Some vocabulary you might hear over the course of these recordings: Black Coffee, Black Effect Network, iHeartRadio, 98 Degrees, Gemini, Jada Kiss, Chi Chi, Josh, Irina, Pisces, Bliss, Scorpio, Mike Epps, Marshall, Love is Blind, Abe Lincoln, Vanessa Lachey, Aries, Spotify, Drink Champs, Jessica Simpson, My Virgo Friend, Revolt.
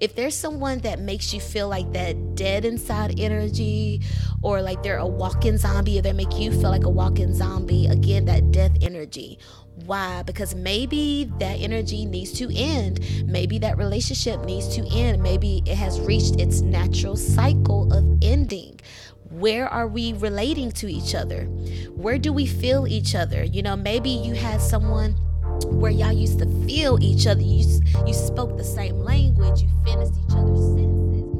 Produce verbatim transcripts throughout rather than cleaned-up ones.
if there's someone that makes you feel like that dead inside energy, or like they're a walking zombie, or they make you feel like a walking zombie, again, that death energy. Why? Because maybe that energy needs to end. Maybe that relationship needs to end. Maybe it has reached its natural cycle of ending. Where are we relating to each other? Where do we feel each other? You know, maybe you had someone where y'all used to feel each other. You you spoke the same language. You finished each other's sentences.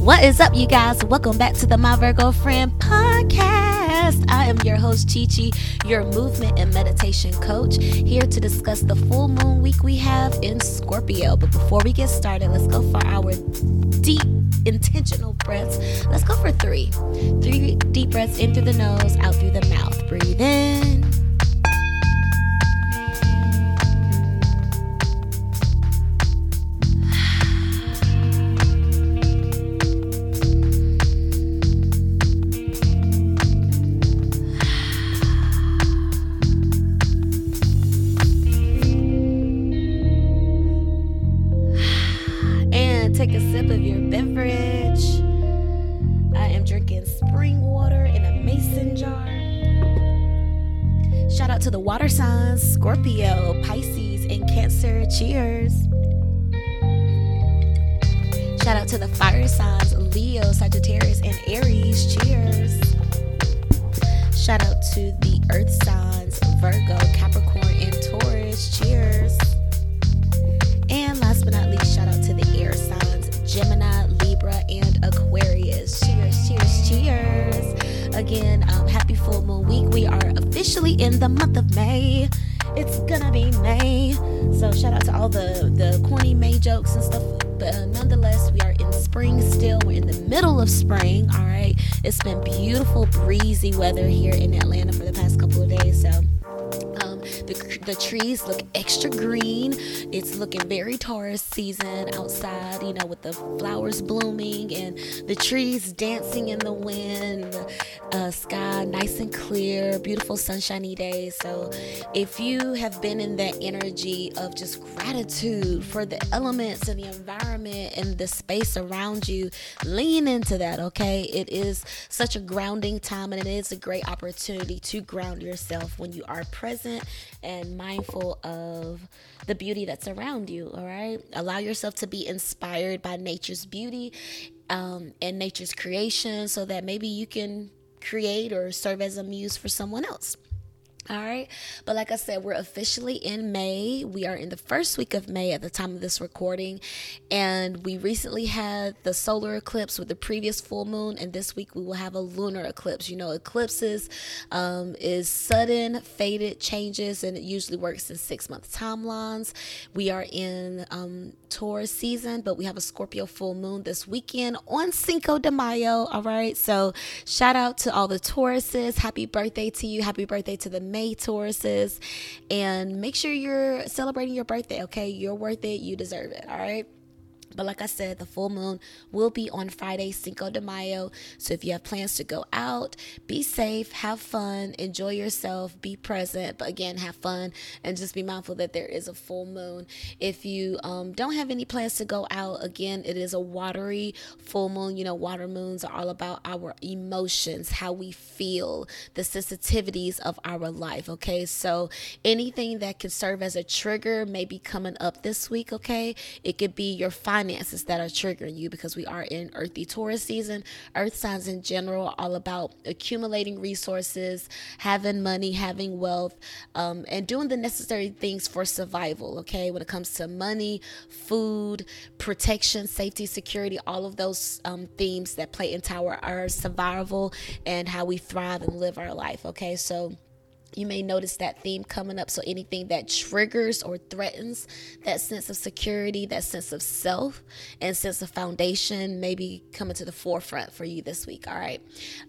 What is up, you guys? Welcome back to the My Virgo Friend podcast. I am your host, Chi Chi, your movement and meditation coach, here to discuss the full moon week we have in Scorpio. But before we get started, let's go for our deep, intentional breaths. Let's go for three. Three deep breaths in through the nose, out through the mouth. Breathe in. Water signs, Scorpio, Pisces, and Cancer. Cheers. Shout out to the fire signs, Leo, Sagittarius, and Aries. Cheers. Shout out to the earth signs, Virgo, Capricorn, and Taurus. Cheers. And last but not least, shout out to the air signs, Gemini, Libra, and Aquarius. Cheers, cheers, cheers. Again, um, happy full moon week. We are officially in the month of May. It's gonna be May. So shout out to all the, the corny May jokes and stuff. But uh, nonetheless, we are in spring still. We're in the middle of spring, all right? It's been beautiful, breezy weather here in Atlanta for the past couple of days, so... The, the trees look extra green. It's looking very Taurus season outside, you know, with the flowers blooming and the trees dancing in the wind, the uh, sky nice and clear, beautiful sunshiny day. So if you have been in that energy of just gratitude for the elements and the environment and the space around you, lean into that, okay? It is such a grounding time, and it is a great opportunity to ground yourself when you are present and mindful of the beauty that's around you, all right? Allow yourself to be inspired by nature's beauty um, and nature's creation, so that maybe you can create or serve as a muse for someone else. All right. But like I said, we're officially in May. We are in the first week of May at the time of this recording. And we recently had the solar eclipse with the previous full moon. And this week we will have a lunar eclipse. You know, eclipses um, is sudden, faded changes, and it usually works in six month timelines. We are in um, Taurus season, but we have a Scorpio full moon this weekend on Cinco de Mayo. All right. So shout out to all the Tauruses. Happy birthday to you. Happy birthday to the May Tauruses, and make sure you're celebrating your birthday, okay? You're worth it. You deserve it, all right? But like I said, the full moon will be on Friday, Cinco de Mayo. So if you have plans to go out, be safe, have fun, enjoy yourself, be present. But again, have fun and just be mindful that there is a full moon. If you um, don't have any plans to go out, again, it is a watery full moon. You know, water moons are all about our emotions, how we feel, the sensitivities of our life, okay? So anything that can serve as a trigger may be coming up this week, okay? It could be your finances. Finances that are triggering you, because we are in earthy Taurus season. Earth signs in general are all about accumulating resources, having money, having wealth, um, and doing the necessary things for survival, okay? When it comes to money, food, protection, safety, security, all of those um, themes that play into our, our survival and how we thrive and live our life, okay? So you may notice that theme coming up. So anything that triggers or threatens that sense of security, that sense of self and sense of foundation may be coming to the forefront for you this week. All right.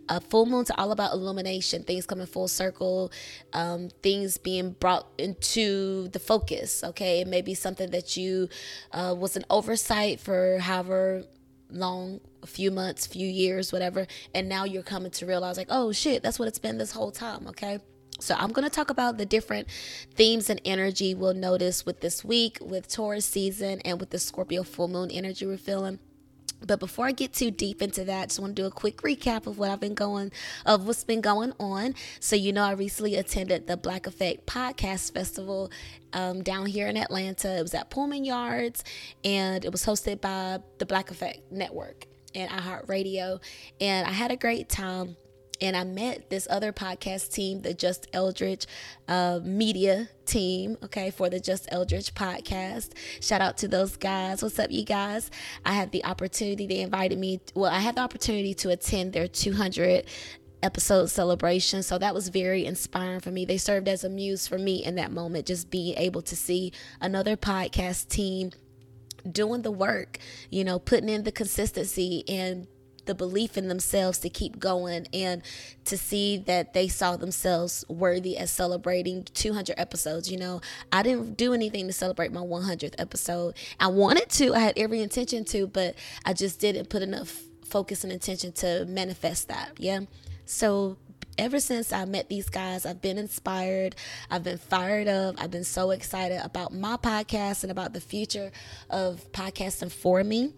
Uh, full moons are all about illumination, things coming full circle, um, things being brought into the focus. Okay. It may be something that you uh, was an oversight for however long, a few months, few years, whatever. And now you're coming to realize like, oh shit, that's what it's been this whole time. Okay. So I'm going to talk about the different themes and energy we'll notice with this week, with Taurus season, and with the Scorpio full moon energy we're feeling. But before I get too deep into that, just want to do a quick recap of what I've been going, of what's been going on. So you know, I recently attended the Black Effect Podcast Festival um, down here in Atlanta. It was at Pullman Yards, and it was hosted by the Black Effect Network and iHeartRadio. And I had a great time, and I met this other podcast team, the Just Eldredge uh, media team, okay, for the Just Eldredge podcast. Shout out to those guys. What's up, you guys? I had the opportunity, they invited me, well, I had the opportunity to attend their two hundred episode celebration. So that was very inspiring for me. They served as a muse for me in that moment, just being able to see another podcast team doing the work, you know, putting in the consistency and the belief in themselves to keep going, and to see that they saw themselves worthy as celebrating two hundred episodes. You know, I didn't do anything to celebrate my one hundredth episode. I wanted to, I had every intention to, but I just didn't put enough focus and intention to manifest that. Yeah. So ever since I met these guys, I've been inspired, I've been fired up, I've been so excited about my podcast and about the future of podcasting for me.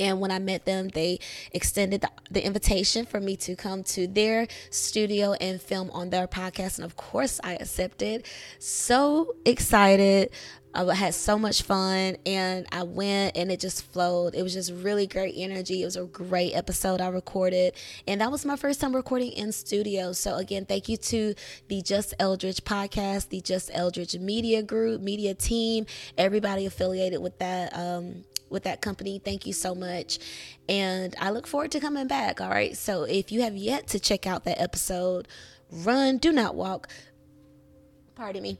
And when I met them, they extended the, the invitation for me to come to their studio and film on their podcast. And of course, I accepted. So excited. I had so much fun, and I went, and it just flowed. It was just really great energy. It was a great episode I recorded, and that was my first time recording in studio. So again, thank you to the Just Eldredge podcast, the Just Eldredge media group, media team, everybody affiliated with that, um, with that company. Thank you so much. And I look forward to coming back. All right. So if you have yet to check out that episode, run, do not walk. Pardon me.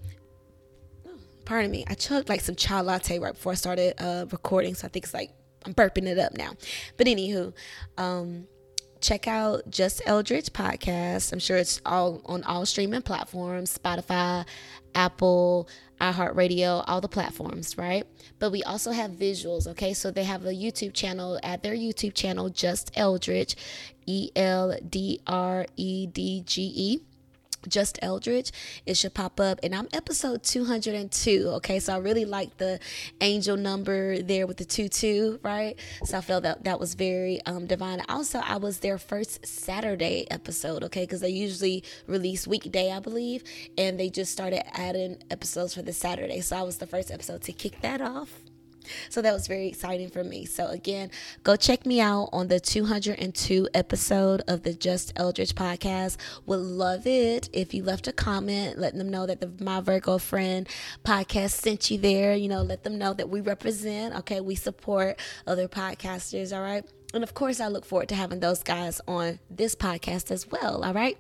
Pardon me. I chugged like some chai latte right before I started uh, recording. So I think it's like I'm burping it up now. But anywho, um, check out Just Eldredge Podcast. I'm sure it's all on all streaming platforms, Spotify, Apple, iHeartRadio, all the platforms, right? But we also have visuals, okay? So they have a YouTube channel. At their YouTube channel, Just Eldredge, E L D R E D G E. Just Eldredge, it should pop up. And I'm episode two hundred two, okay? So I really like the angel number there with the two two, right? So I felt that that was very um, divine. Also, I was their first Saturday episode, okay? Because they usually release weekday, I believe, and they just started adding episodes for the Saturday. So I was the first episode to kick that off. So that was very exciting for me. So again, go check me out on the two hundred two episode of the Just Eldredge podcast. Would love it if you left a comment, letting them know that the My Virgo Friend podcast sent you there. You know, let them know that we represent, okay, we support other podcasters, all right? And of course, I look forward to having those guys on this podcast as well, all right?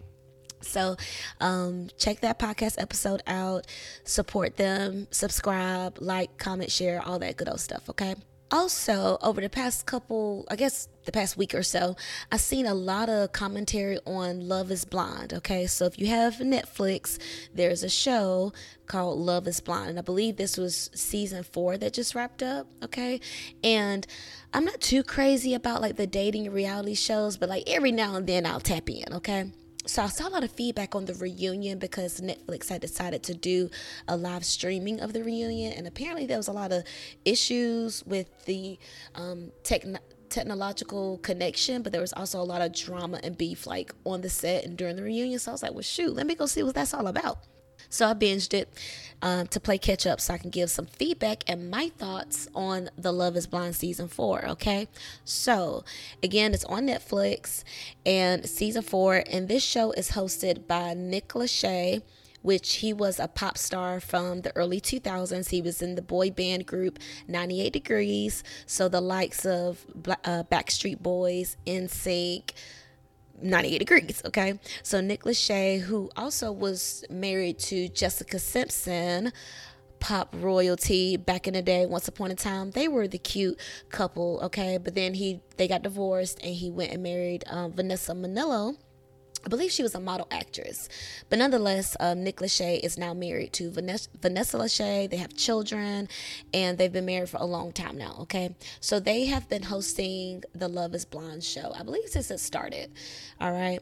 So um, check that podcast episode out, support them, subscribe, like, comment, share, all that good old stuff, okay? Also, over the past couple, I guess the past week or so, I've seen a lot of commentary on Love is Blind, okay? So if you have Netflix, there's a show called Love is Blind, and I believe this was season four that just wrapped up, okay? And I'm not too crazy about, like, the dating reality shows, but, like, every now and then I'll tap in, okay? So I saw a lot of feedback on the reunion because Netflix had decided to do a live streaming of the reunion. And apparently there was a lot of issues with the um, techn- technological connection, but there was also a lot of drama and beef like on the set and during the reunion. So I was like, well, shoot, let me go see what that's all about. So I binged it um, to play catch up so I can give some feedback and my thoughts on the Love is Blind season four. Okay. So again, it's on Netflix and season four, and this show is hosted by Nick Lachey, which he was a pop star from the early two thousands. He was in the boy band group ninety-eight Degrees. So the likes of uh, Backstreet Boys, N Sync, ninety-eight Degrees, okay? So Nick Lachey, who also was married to Jessica Simpson, pop royalty back in the day, once upon a time, they were the cute couple, okay? But then he they got divorced, and he went and married um, Vanessa Manillo. I believe she was a model actress. But nonetheless, um, Nick Lachey is now married to Vanessa, Vanessa Lachey. They have children, and they've been married for a long time now, okay? So they have been hosting the Love is Blind show, I believe, since it started, all right?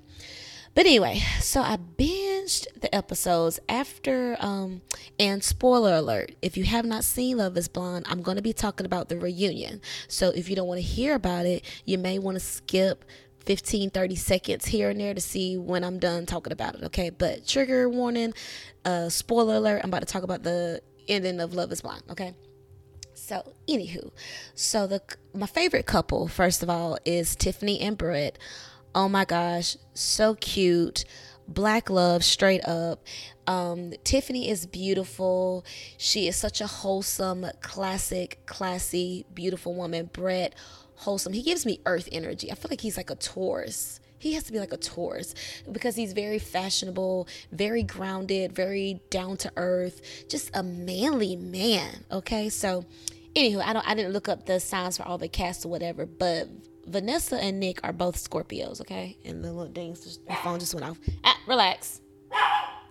But anyway, so I binged the episodes after, um, and spoiler alert, if you have not seen Love is Blind, I'm going to be talking about the reunion. So if you don't want to hear about it, you may want to skip fifteen, thirty seconds here and there to see when I'm done talking about it, okay? But trigger warning, uh, spoiler alert, I'm about to talk about the ending of Love is Blind, okay? So, anywho, so the my favorite couple, first of all, is Tiffany and Brett. Oh my gosh, so cute. Black love, straight up. Um, Tiffany is beautiful. She is such a wholesome, classic, classy, beautiful woman. Brett, wholesome. He gives me earth energy. I feel like he's like a Taurus. He has to be like a Taurus because he's very fashionable, very grounded, very down to earth, just a manly man. Okay, so anywho, I don't, I didn't look up the signs for all the cast or whatever, but Vanessa and Nick are both Scorpios. Okay, and the little dings, just, my phone just went off. Ah, relax,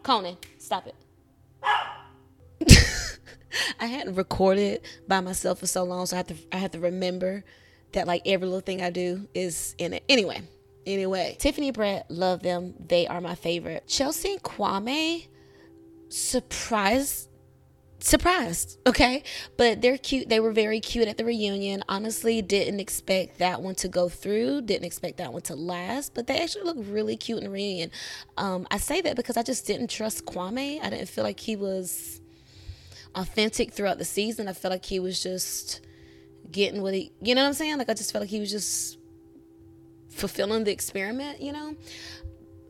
Conan, stop it. I hadn't recorded by myself for so long, so I have to, I have to remember that like every little thing I do is in it. Anyway. Anyway, Tiffany and Brett, love them. They are my favorite. Chelsea and Kwame, surprised, surprised, okay? But they're cute. They were very cute at the reunion. Honestly, didn't expect that one to go through. Didn't expect that one to last. But they actually look really cute in the reunion. Um, I say that because I just didn't trust Kwame. I didn't feel like he was authentic throughout the season. I felt like he was just getting what he, you know what I'm saying? Like, I just felt like he was just fulfilling the experiment, you know?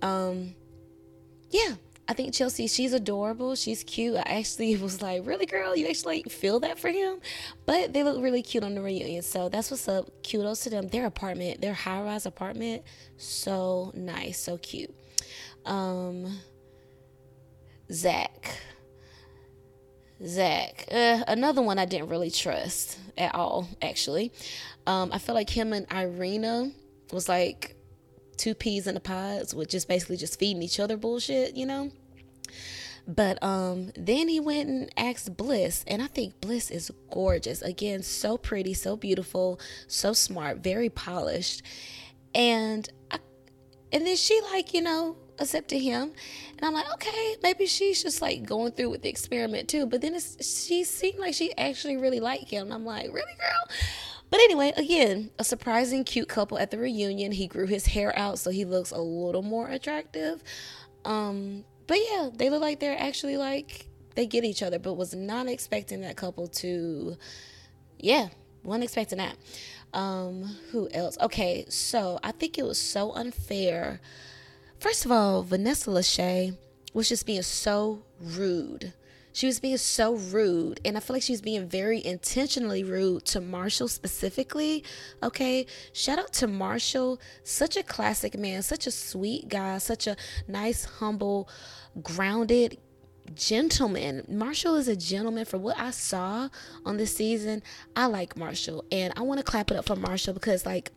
Um, yeah, I think Chelsea, she's adorable. She's cute. I actually was like, really, girl? You actually like, feel that for him? But they look really cute on the reunion. So that's what's up. Kudos to them. Their apartment, their high-rise apartment, so nice, so cute. Um, Zach. Zach. Uh, another one I didn't really trust at all, actually. Um, I feel like him and Irina was like two peas in the pods with just basically just feeding each other bullshit, you know? But um, then he went and asked Bliss, and I think Bliss is gorgeous. Again, so pretty, so beautiful, so smart, very polished. And I, and then she like, you know, accepted him. And I'm like, okay, maybe she's just like going through with the experiment too. But then it's, she seemed like she actually really liked him. And I'm like, really, girl? But anyway, again, a surprising cute couple at the reunion. He grew his hair out, so he looks a little more attractive. Um, but yeah, they look like they're actually like, they get each other, but was not expecting that couple to, yeah, wasn't expecting that. Um, who else? Okay, so I think it was so unfair. First of all, Vanessa Lachey was just being so rude. She was being so rude, and I feel like she was being very intentionally rude to Marshall specifically, okay? Shout out to Marshall, such a classic man, such a sweet guy, such a nice, humble, grounded gentleman. Marshall is a gentleman. For what I saw on this season, I like Marshall, and I want to clap it up for Marshall because, like,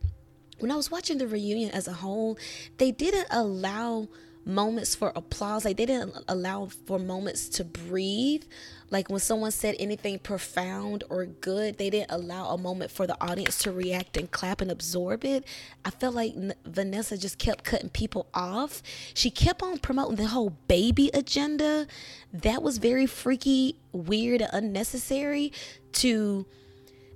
when I was watching the reunion as a whole, they didn't allow moments for applause. Like, they didn't allow for moments to breathe. Like, when someone said anything profound or good, they didn't allow a moment for the audience to react and clap and absorb it. I felt like N- Vanessa just kept cutting people off. She kept on promoting the whole baby agenda. That was very freaky, weird, and unnecessary to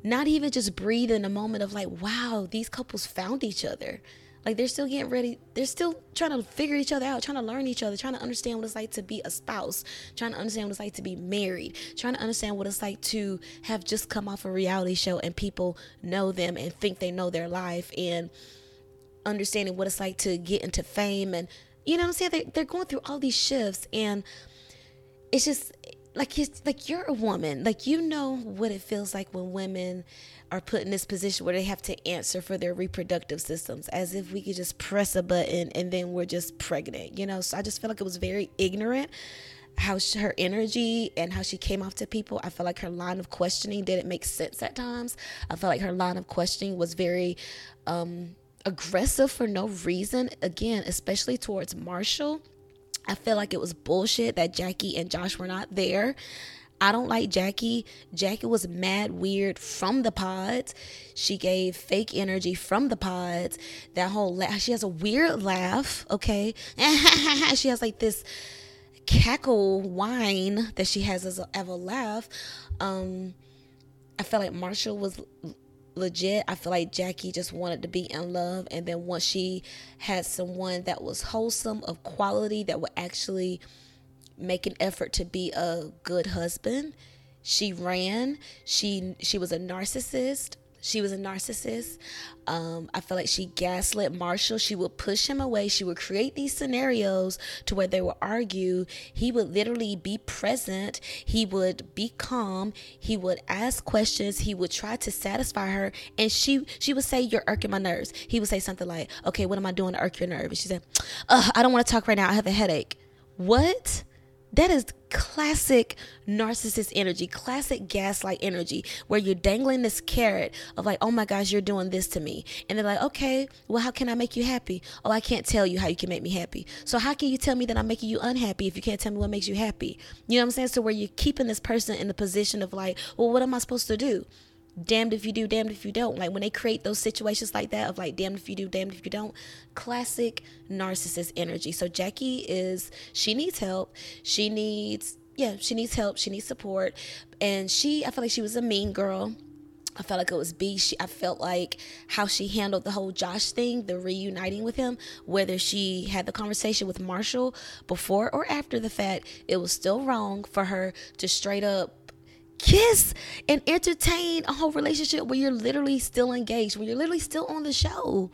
not even just breathe in a moment of like, wow, these couples found each other. Like, they're still getting ready. They're still trying to figure each other out, trying to learn each other, trying to understand what it's like to be a spouse, trying to understand what it's like to be married, trying to understand what it's like to have just come off a reality show and people know them and think they know their life, and understanding what it's like to get into fame. And, you know what I'm saying? They're, they're going through all these shifts, and it's just like, it's like, you're a woman. Like, you know what it feels like when women are put in this position where they have to answer for their reproductive systems, as if we could just press a button and then we're just pregnant, you know? So I just feel like it was very ignorant how she, her energy and how she came off to people. I felt like her line of questioning didn't make sense at times. I felt like her line of questioning was very um, aggressive for no reason. Again, especially towards Marshall. I feel like it was bullshit that Jackie and Josh were not there. I don't like Jackie. Jackie was mad weird from the pods. She gave fake energy from the pods. That whole laugh. She has a weird laugh, okay? She has like this cackle whine that she has as a, as a laugh. Um, I felt like Marshall was legit. I feel like Jackie just wanted to be in love. And then once she had someone that was wholesome, of quality, that would actually make an effort to be a good husband, she ran. She she was a narcissist. She was a narcissist. Um, I feel like she gaslit Marshall. She would push him away. She would create these scenarios to where they would argue. He would literally be present. He would be calm. He would ask questions. He would try to satisfy her. And she, she would say, "You're irking my nerves." He would say something like, "Okay, what am I doing to irk your nerve?" And she said, Ugh, "I don't want to talk right now. I have a headache." What? That is classic narcissist energy, classic gaslight energy, where you're dangling this carrot of like, "Oh my gosh, you're doing this to me." And they're like, "Okay, well, how can I make you happy?" "Oh, I can't tell you how you can make me happy." So how can you tell me that I'm making you unhappy if you can't tell me what makes you happy? You know what I'm saying? So where you're keeping this person in the position of like, well, what am I supposed to do? Damned if you do, damned if you don't. Like when they create those situations like that of like, damned if you do, damned if you don't. Classic narcissist energy. So Jackie is, she needs help. She needs, yeah, she needs help. She needs support. And she, I feel like she was a mean girl. I felt like it was B. She, I felt like how she handled the whole Josh thing, the reuniting with him, whether she had the conversation with Marshall before or after the fact, it was still wrong for her to straight up kiss and entertain a whole relationship where you're literally still engaged, when you're literally still on the show.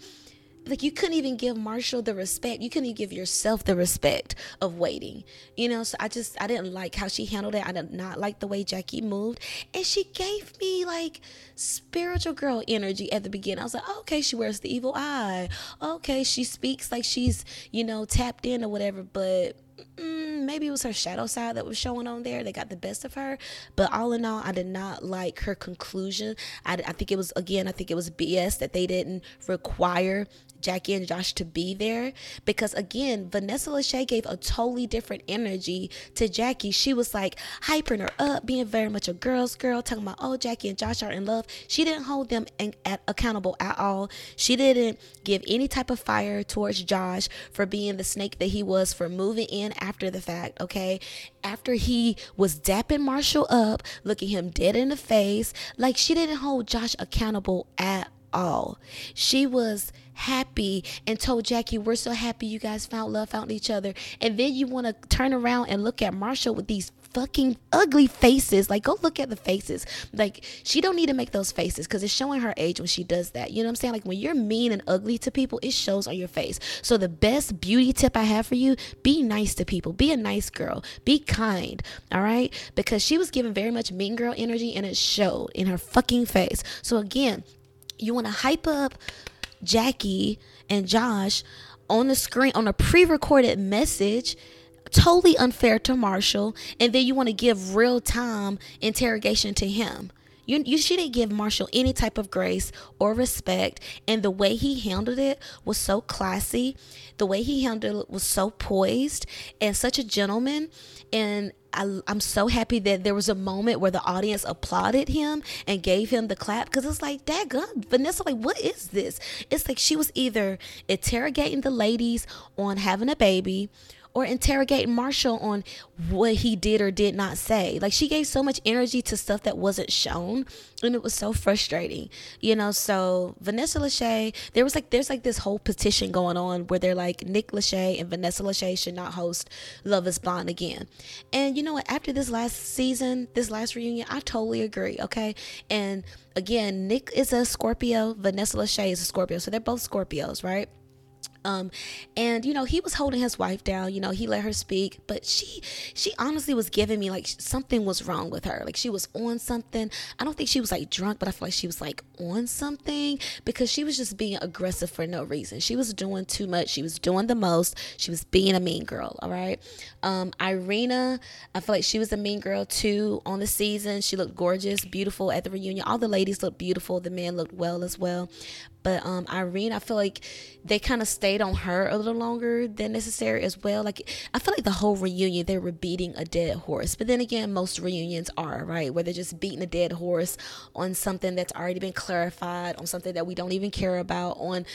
Like you couldn't even give Marshall the respect. You couldn't even give yourself the respect of waiting, you know? So I just, I didn't like how she handled it. I did not like the way Jackie moved. And she gave me like spiritual girl energy at the beginning. I was like, oh, okay, she wears the evil eye. Okay, she speaks like she's, you know, tapped in or whatever, but maybe it was her shadow side that was showing on there. They got the best of her. But all in all, I did not like her conclusion. I, I think it was, again, I think it was B S that they didn't require Jackie and Josh to be there. Because again, Vanessa Lachey gave a totally different energy to Jackie. She was like hyping her up, being very much a girl's girl, talking about, oh, Jackie and Josh are in love. She didn't hold them in, at, accountable at all. She didn't give any type of fire towards Josh for being the snake that he was, for moving in after the fact, okay? After he was dapping Marshall up, looking him dead in the face, like she didn't hold Josh accountable at all. She was happy and told Jackie, "We're so happy you guys found love, found each other." And then you want to turn around and look at Marshall with these fucking ugly faces. Like, go look at the faces. Like, she don't need to make those faces because it's showing her age when she does that. You know what I'm saying? Like, when you're mean and ugly to people, it shows on your face. So the best beauty tip I have for you, be nice to people. Be a nice girl. Be kind. All right? Because she was giving very much mean girl energy and it showed in her fucking face. So again, you want to hype up Jackie and Josh on the screen on a pre-recorded message, totally unfair to Marshall, and then you want to give real-time interrogation to him. You, you shouldn't give Marshall any type of grace or respect, and the way he handled it was so classy. The way he handled it was so poised and such a gentleman, and I, I'm so happy that there was a moment where the audience applauded him and gave him the clap, because it's like, dadgum, Vanessa, like, what is this? It's like she was either interrogating the ladies on having a baby or interrogating Marshall on what he did or did not say. Like, she gave so much energy to stuff that wasn't shown, and it was so frustrating, you know? So Vanessa Lachey, there was like, there's like this whole petition going on where they're like, Nick Lachey and Vanessa Lachey should not host Love is Blind again. And you know what? After this last season, this last reunion, I totally agree, okay? And again, Nick is a Scorpio, Vanessa Lachey is a Scorpio. So they're both Scorpios, right? Um, and you know, he was holding his wife down, you know, he let her speak, but she, she honestly was giving me like something was wrong with her. Like she was on something. I don't think she was like drunk, but I feel like she was like on something because she was just being aggressive for no reason. She was doing too much. She was doing the most. She was being a mean girl. All right. Um, Irina, I feel like she was a mean girl too on the season. She looked gorgeous, beautiful at the reunion. All the ladies looked beautiful. The men looked well as well. But, um, Irina, I feel like they kind of stayed stayed on her a little longer than necessary as well. Like, I feel like the whole reunion, they were beating a dead horse. But then again, most reunions are, right, where they're just beating a dead horse on something that's already been clarified, on something that we don't even care about, on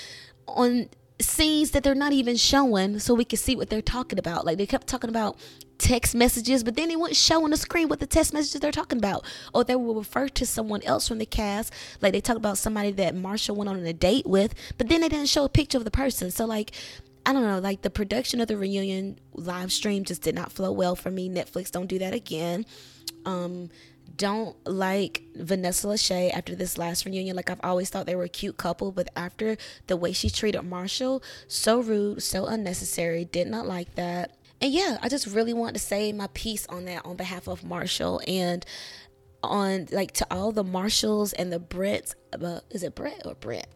on scenes that they're not even showing so we can see what they're talking about. Like, they kept talking about text messages, but then they wouldn't show on the screen what the text messages they're talking about, or they will refer to someone else from the cast. Like, they talked about somebody that Marshall went on a date with, but then they didn't show a picture of the person. So, like, I don't know, like, the production of the reunion live stream just did not flow well for me. Netflix, don't do that again. Um, don't like Vanessa Lachey after this last reunion. Like, I've always thought they were a cute couple, but after the way she treated Marshall, so rude, so unnecessary, did not like that. And yeah, I just really want to say my piece on that on behalf of Marshall, and on, like, to all the Marshalls and the Bretts. Uh, is it Brett or Brett?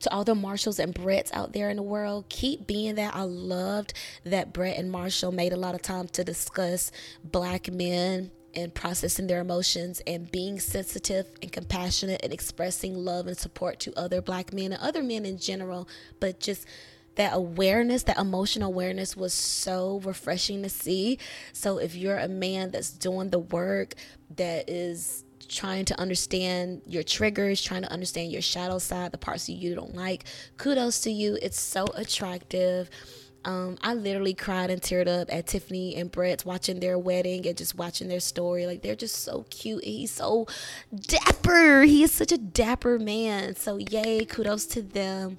To all the Marshalls and Bretts out there in the world, keep being that. I loved that Brett and Marshall made a lot of time to discuss black men and processing their emotions and being sensitive and compassionate and expressing love and support to other black men and other men in general. But just that awareness, that emotional awareness, was so refreshing to see. So if you're a man that's doing the work, that is trying to understand your triggers, trying to understand your shadow side, the parts that you don't like, kudos to you. It's so attractive. Um, I literally cried and teared up at Tiffany and Brett's, watching their wedding and just watching their story. Like, they're just so cute. And he's so dapper. He is such a dapper man. So yay, kudos to them.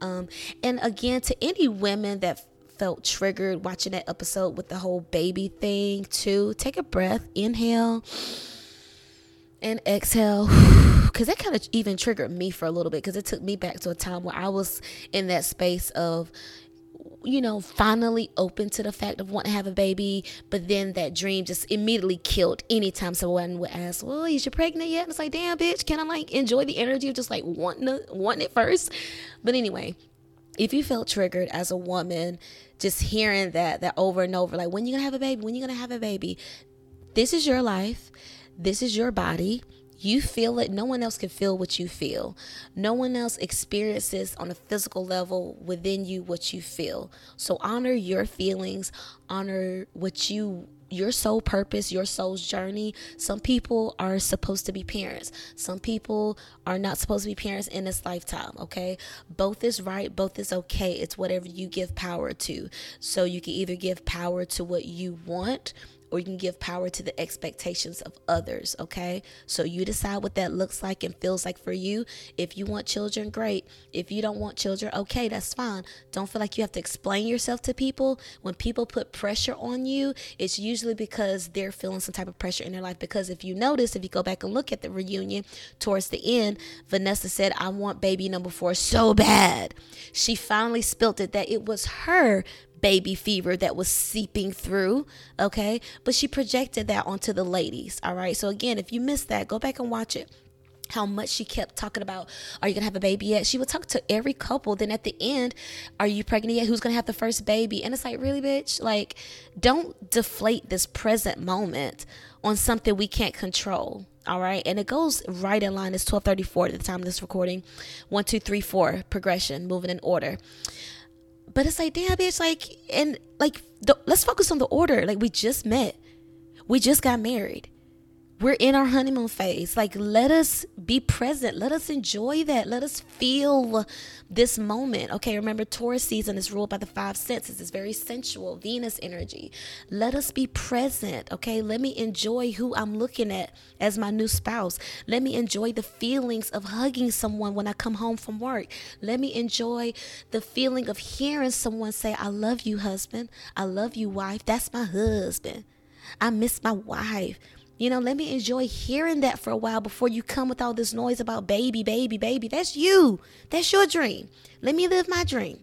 Um, and again, to any women that felt triggered watching that episode with the whole baby thing too, take a breath, inhale and exhale. Because that kind of even triggered me for a little bit, because it took me back to a time where I was in that space of, you know, finally open to the fact of wanting to have a baby, but then that dream just immediately killed anytime someone would ask, well, is you pregnant yet? And it's like, damn, bitch, can I, like, enjoy the energy of just, like, wanting, to, wanting it first? But anyway, if you felt triggered as a woman, just hearing that, that over and over, like, when you gonna have a baby? When you gonna have a baby? This is your life. This is your body. You feel it. No one else can feel what you feel. No one else experiences on a physical level within you what you feel. So honor your feelings, honor what you, your soul purpose, your soul's journey. Some people are supposed to be parents. Some people are not supposed to be parents in this lifetime, okay? Both is right, both is okay. It's whatever you give power to. So you can either give power to what you want, or you can give power to the expectations of others, okay? So you decide what that looks like and feels like for you. If you want children, great. If you don't want children, okay, that's fine. Don't feel like you have to explain yourself to people. When people put pressure on you, it's usually because they're feeling some type of pressure in their life. Because if you notice, if you go back and look at the reunion towards the end, Vanessa said, I want baby number four so bad. She finally spilled it that it was her baby fever that was seeping through, okay? But she projected that onto the ladies, all right? So again, if you missed that, go back and watch it. How much she kept talking about, are you gonna have a baby yet? She would talk to every couple, then at the end, are you pregnant yet? Who's gonna have the first baby? And it's like, really, bitch? Like, don't deflate this present moment on something we can't control. All right. And it goes right in line. It's twelve thirty-four at the time of this recording. One, two, three, four, progression, moving in order. But it's like, damn, bitch, like, and like, the, let's focus on the order. Like, we just met. We just got married. We're in our honeymoon phase. Like, let us be present. Let us enjoy that. Let us feel this moment. Okay, remember, Taurus season is ruled by the five senses. It's very sensual, Venus energy. Let us be present. Okay, let me enjoy who I'm looking at as my new spouse. Let me enjoy the feelings of hugging someone when I come home from work. Let me enjoy the feeling of hearing someone say, I love you, husband. I love you, wife. That's my husband. I miss my wife. You know, let me enjoy hearing that for a while before you come with all this noise about baby, baby, baby. That's you. That's your dream. Let me live my dream.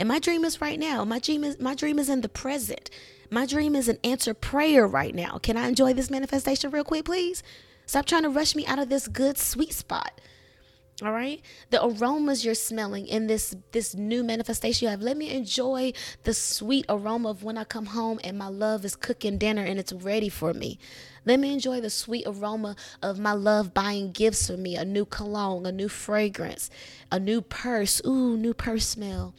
And my dream is right now. My dream is my dream is in the present. My dream is an answered prayer right now. Can I enjoy this manifestation real quick, please? Stop trying to rush me out of this good sweet spot. All right, the aromas you're smelling in this this new manifestation you have. Let me enjoy the sweet aroma of when I come home and my love is cooking dinner and it's ready for me. Let me enjoy the sweet aroma of my love buying gifts for me, a new cologne, a new fragrance, a new purse. Ooh, new purse smell.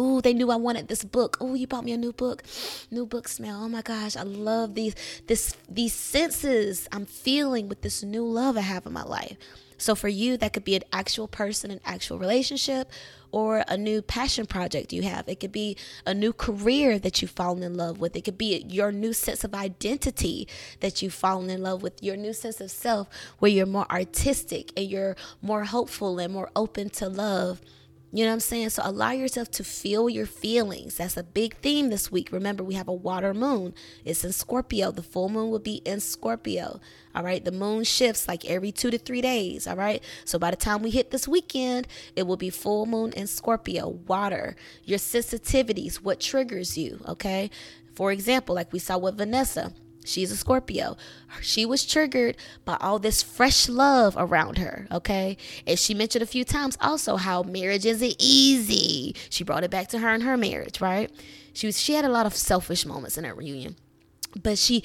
Ooh, they knew I wanted this book. Ooh, you bought me a new book. New book smell. Oh my gosh, I love these this these senses I'm feeling with this new love I have in my life. So for you, that could be an actual person, an actual relationship, or a new passion project you have. It could be a new career that you've fallen in love with. It could be your new sense of identity that you've fallen in love with, your new sense of self where you're more artistic and you're more hopeful and more open to love. You know what I'm saying? So allow yourself to feel your feelings. That's a big theme this week. Remember, we have a water moon. It's in Scorpio. The full moon will be in Scorpio. All right. The moon shifts like every two to three days. All right. So by the time we hit this weekend, it will be full moon in Scorpio. Water, your sensitivities, what triggers you. Okay. For example, like we saw with Vanessa. She's a Scorpio. She was triggered by all this fresh love around her, okay? And she mentioned a few times also how marriage isn't easy. She brought it back to her in her marriage, right? She was, she had a lot of selfish moments in that reunion. But she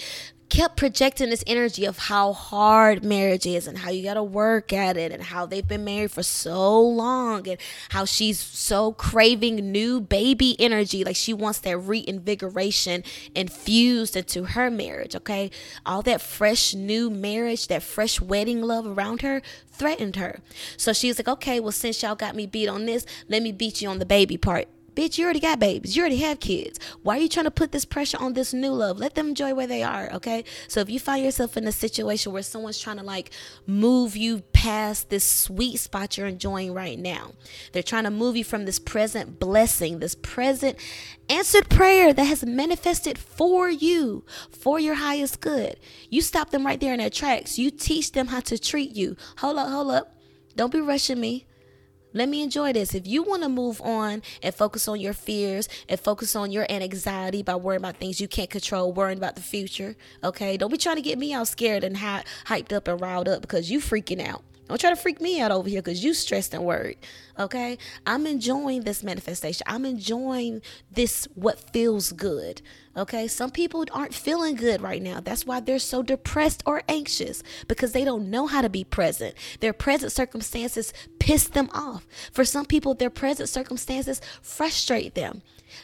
kept projecting this energy of how hard marriage is and how you got to work at it and how they've been married for so long and how she's so craving new baby energy. Like she wants that reinvigoration infused into her marriage, okay? All that fresh new marriage, that fresh wedding love around her threatened her. So she's like, okay, well, since y'all got me beat on this, let me beat you on the baby part. Bitch, you already got babies. You already have kids. Why are you trying to put this pressure on this new love? Let them enjoy where they are, okay? So if you find yourself in a situation where someone's trying to like move you past this sweet spot you're enjoying right now, they're trying to move you from this present blessing, this present answered prayer that has manifested for you, for your highest good. You stop them right there in their tracks. You teach them how to treat you. Hold up, hold up. Don't be rushing me. Let me enjoy this. If you want to move on and focus on your fears and focus on your anxiety by worrying about things you can't control, worrying about the future, okay? Don't be trying to get me all scared and high, hyped up and riled up because you freaking out. Don't try to freak me out over here because you stressed and worried, okay? I'm enjoying this manifestation. I'm enjoying this what feels good, okay? Some people aren't feeling good right now. That's why they're so depressed or anxious because they don't know how to be present. Their present circumstances piss them off. For some people, their present circumstances frustrate them.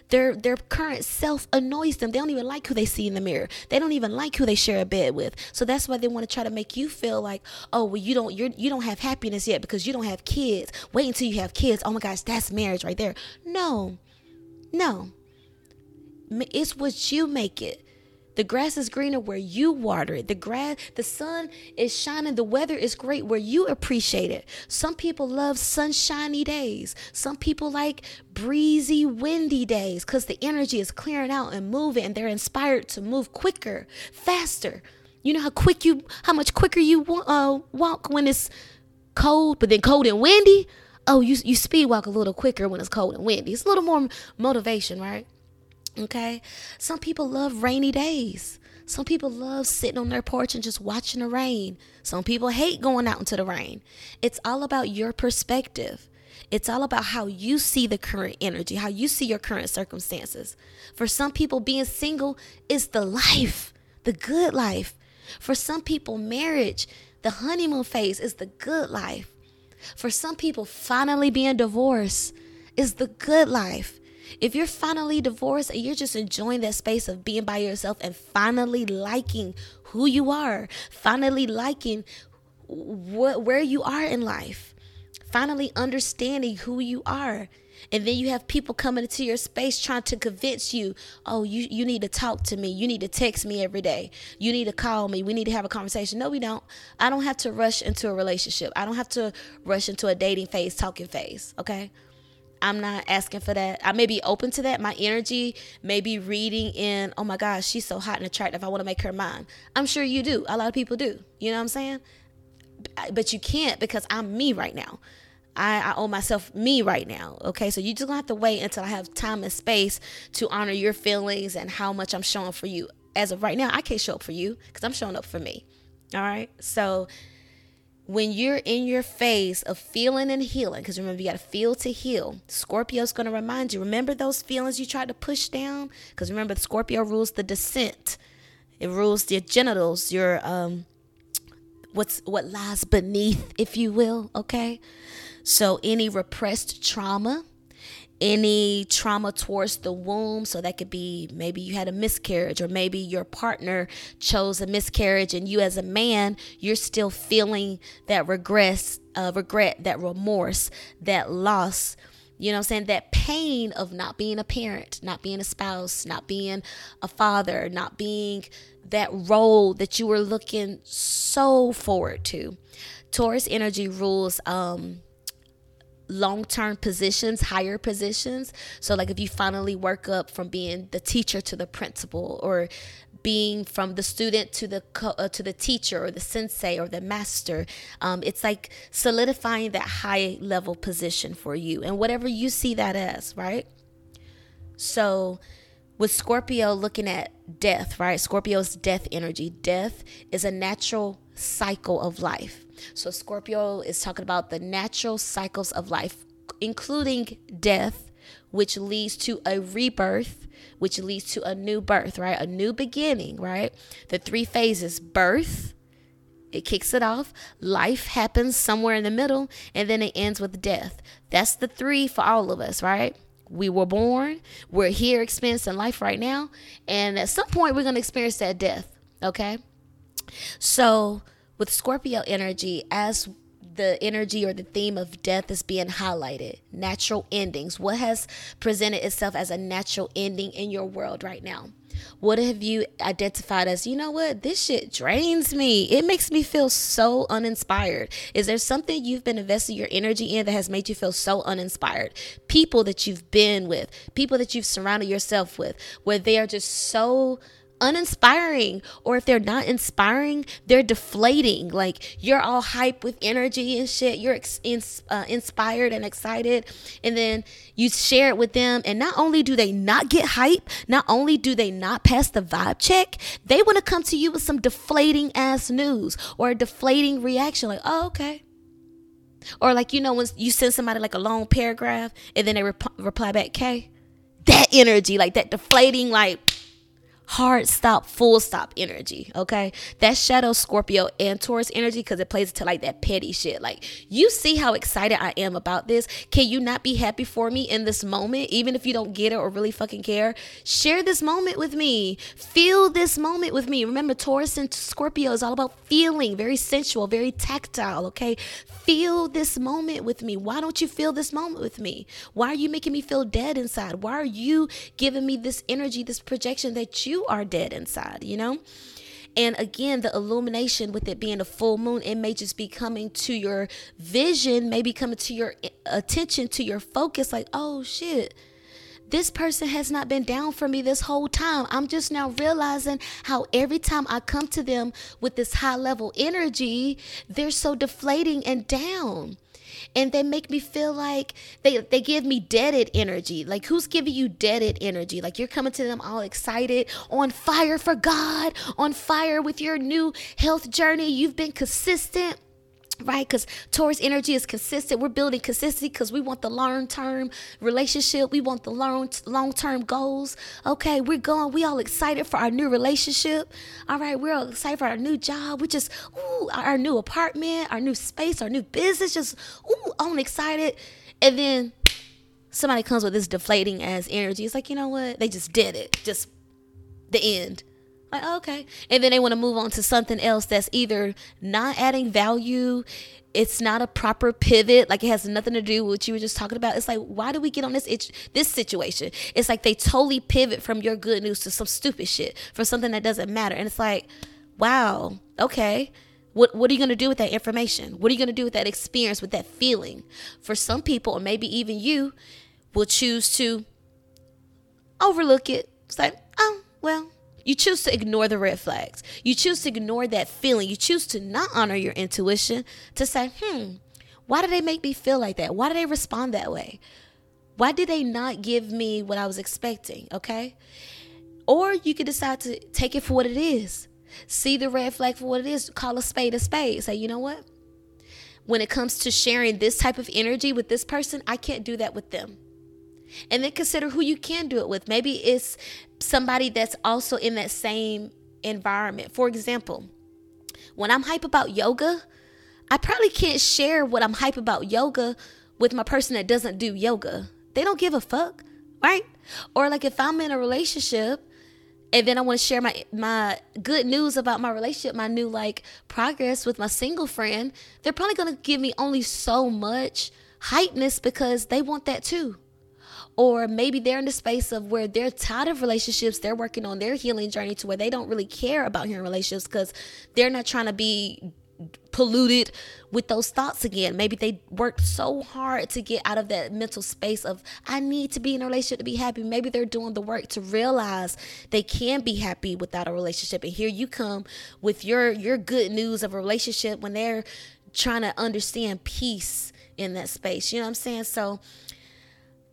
Their their current self annoys them. They don't even like who they see in the mirror. They don't even like who they share a bed with. So that's why they want to try to make you feel like, oh, well, you don't you're, you don't have happiness yet because you don't have kids. Wait until you have kids. Oh my gosh, that's marriage right there. No, no. It's what you make it. The grass is greener where you water it. The grass, the sun is shining. The weather is great where you appreciate it. Some people love sunshiny days. Some people like breezy, windy days because the energy is clearing out and moving and they're inspired to move quicker, faster. You know how quick you, how much quicker you uh, walk when it's cold, but then cold and windy? Oh, you, you speed walk a little quicker when it's cold and windy. It's a little more motivation, right? Okay. Some people love rainy days. Some people love sitting on their porch and just watching the rain. Some people hate going out into the rain. It's all about your perspective. It's all about how you see the current energy, how you see your current circumstances. For some people, being single is the life, the good life. For some people, marriage, the honeymoon phase is the good life. For some people, finally being divorced is the good life. If you're finally divorced and you're just enjoying that space of being by yourself and finally liking who you are, finally liking wh- where you are in life, finally understanding who you are. And then you have people coming into your space trying to convince you, oh, you, you need to talk to me. You need to text me every day. You need to call me. We need to have a conversation. No, we don't. I don't have to rush into a relationship. I don't have to rush into a dating phase, talking phase. Okay. I'm not asking for that. I may be open to that. My energy may be reading in, oh my gosh, she's so hot and attractive. I want to make her mine. I'm sure you do. A lot of people do. You know what I'm saying? But you can't because I'm me right now. I, I owe myself me right now. Okay. So you just gonna have to wait until I have time and space to honor your feelings and how much I'm showing for you. As of right now, I can't show up for you because I'm showing up for me. All right. So when you're in your phase of feeling and healing, because remember, you got to feel to heal. Scorpio's going to remind you, remember those feelings you tried to push down? Because remember, Scorpio rules the descent. It rules your genitals, your, um, what's, what lies beneath, if you will. Okay. So any repressed trauma, any trauma towards the womb. So that could be maybe you had a miscarriage, or maybe your partner chose a miscarriage, and you as a man, you're still feeling that regress, uh, regret, that remorse, that loss. You know what I'm saying? That pain of not being a parent, not being a spouse, not being a father, not being that role that you were looking so forward to. Taurus energy rules um, long-term positions, higher positions. So like if you finally work up from being the teacher to the principal, or being from the student to the co- uh, to the teacher or the sensei or the master, um, it's like solidifying that high level position for you, and whatever you see that as, right? So with Scorpio looking at death, right? Scorpio's death energy. Death is a natural cycle of life. So Scorpio is talking about the natural cycles of life, including death, which leads to a rebirth, which leads to a new birth, right? A new beginning, right? The three phases: birth, it kicks it off, life happens somewhere in the middle, and then it ends with death. That's the three for all of us, right? We were born, we're here experiencing life right now, and at some point we're going to experience that death, okay? So with Scorpio energy, as the energy or the theme of death is being highlighted, natural endings. What has presented itself as a natural ending in your world right now? What have you identified as, you know what, this shit drains me. It makes me feel so uninspired. Is there something you've been investing your energy in that has made you feel so uninspired? People that you've been with, people that you've surrounded yourself with, where they are just so uninspiring, or if they're not inspiring, they're deflating. Like you're all hype with energy and shit, you're ex- ins- uh, inspired and excited, and then you share it with them, and not only do they not get hype, not only do they not pass the vibe check, they want to come to you with some deflating ass news or a deflating reaction, like, oh, okay. Or like, you know, when you send somebody like a long paragraph and then they rep- reply back, K, that energy, like that deflating, like hard stop, full stop energy, okay? That shadow Scorpio and Taurus energy, because it plays to like that petty shit. Like, you see how excited I am about this. Can you not be happy for me in this moment? Even if you don't get it or really fucking care, share this moment with me. Feel this moment with me. Remember, Taurus and Scorpio is all about feeling, very sensual, very tactile, okay? Feel this moment with me. Why don't you feel this moment with me? Why are you making me feel dead inside? Why are you giving me this energy, this projection that you You are dead inside, you know? And again, the illumination with it being a full moon, it may just be coming to your vision, maybe coming to your attention, to your focus, like, oh shit, this person has not been down for me this whole time. I'm just now realizing how every time I come to them with this high level energy, they're so deflating and down. And they make me feel like they, they give me deaded energy. Like, who's giving you deaded energy? Like, you're coming to them all excited, on fire for God, on fire with your new health journey. You've been consistent, right? Because Taurus energy is consistent. We're building consistency because we want the long-term relationship. We want the long, long-term goals. Okay, we're going. We all excited for our new relationship. All right, we're all excited for our new job. We just, ooh, our new apartment, our new space, our new business. Just, ooh, I'm excited. And then somebody comes with this deflating-ass energy. It's like, you know what? They just did it. Just the end. Like, okay. And then they want to move on to something else that's either not adding value. It's not a proper pivot. Like, it has nothing to do with what you were just talking about. It's like, why do we get on this itch, this situation? It's like they totally pivot from your good news to some stupid shit, for something that doesn't matter. And it's like, wow, okay. What what are you going to do with that information? What are you going to do with that experience, with that feeling? For some people, or maybe even you, will choose to overlook it. It's like, oh, well. You choose to ignore the red flags. You choose to ignore that feeling. You choose to not honor your intuition, to say, hmm, why do they make me feel like that? Why do they respond that way? Why did they not give me what I was expecting? Okay. Or you could decide to take it for what it is. See the red flag for what it is. Call a spade a spade. Say, you know what? When it comes to sharing this type of energy with this person, I can't do that with them. And then consider who you can do it with. Maybe it's somebody that's also in that same environment. For example, when I'm hype about yoga, I probably can't share what I'm hype about yoga with my person that doesn't do yoga. They don't give a fuck, right? Or like if I'm in a relationship and then I want to share my my good news about my relationship, my new like progress with my single friend, they're probably going to give me only so much hypeness because they want that too. Or maybe they're in the space of where they're tired of relationships. They're working on their healing journey to where they don't really care about healing relationships because they're not trying to be polluted with those thoughts again. Maybe they worked so hard to get out of that mental space of, I need to be in a relationship to be happy. Maybe they're doing the work to realize they can be happy without a relationship. And here you come with your, your good news of a relationship when they're trying to understand peace in that space. You know what I'm saying? So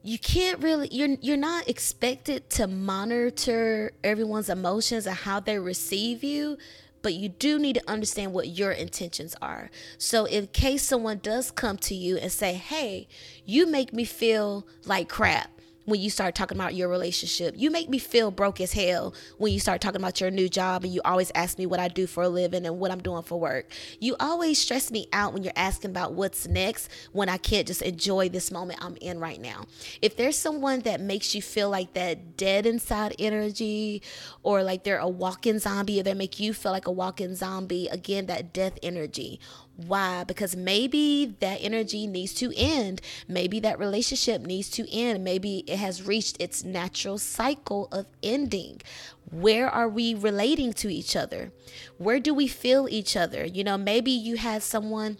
you can't really, you're you're not expected to monitor everyone's emotions and how they receive you, but you do need to understand what your intentions are. So in case someone does come to you and say, hey, you make me feel like crap when you start talking about your relationship. You make me feel broke as hell when you start talking about your new job and you always ask me what I do for a living and what I'm doing for work. You always stress me out when you're asking about what's next when I can't just enjoy this moment I'm in right now. If there's someone that makes you feel like that dead inside energy, or like they're a walking zombie, or they make you feel like a walking zombie, again, that death energy. Why? Because maybe that energy needs to end. Maybe that relationship needs to end. Maybe it has reached its natural cycle of ending. Where are we relating to each other? Where do we feel each other? You know, maybe you had someone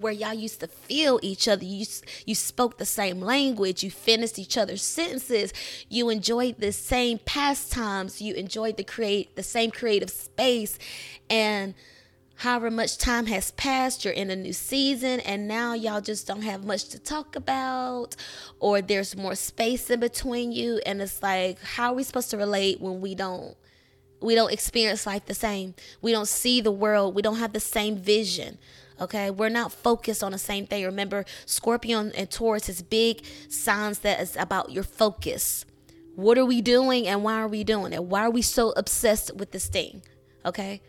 where y'all used to feel each other. You you spoke the same language. You finished each other's sentences. You enjoyed the same pastimes. You enjoyed the create the same creative space. And however much time has passed, you're in a new season, and now y'all just don't have much to talk about, or there's more space in between you, and it's like, how are we supposed to relate when we don't we don't experience life the same? We don't see the world. We don't have the same vision. Okay, we're not focused on the same thing. Remember, Scorpio and Taurus is big signs that is about your focus. What are we doing, and why are we doing it? Why are we so obsessed with this thing? Okay.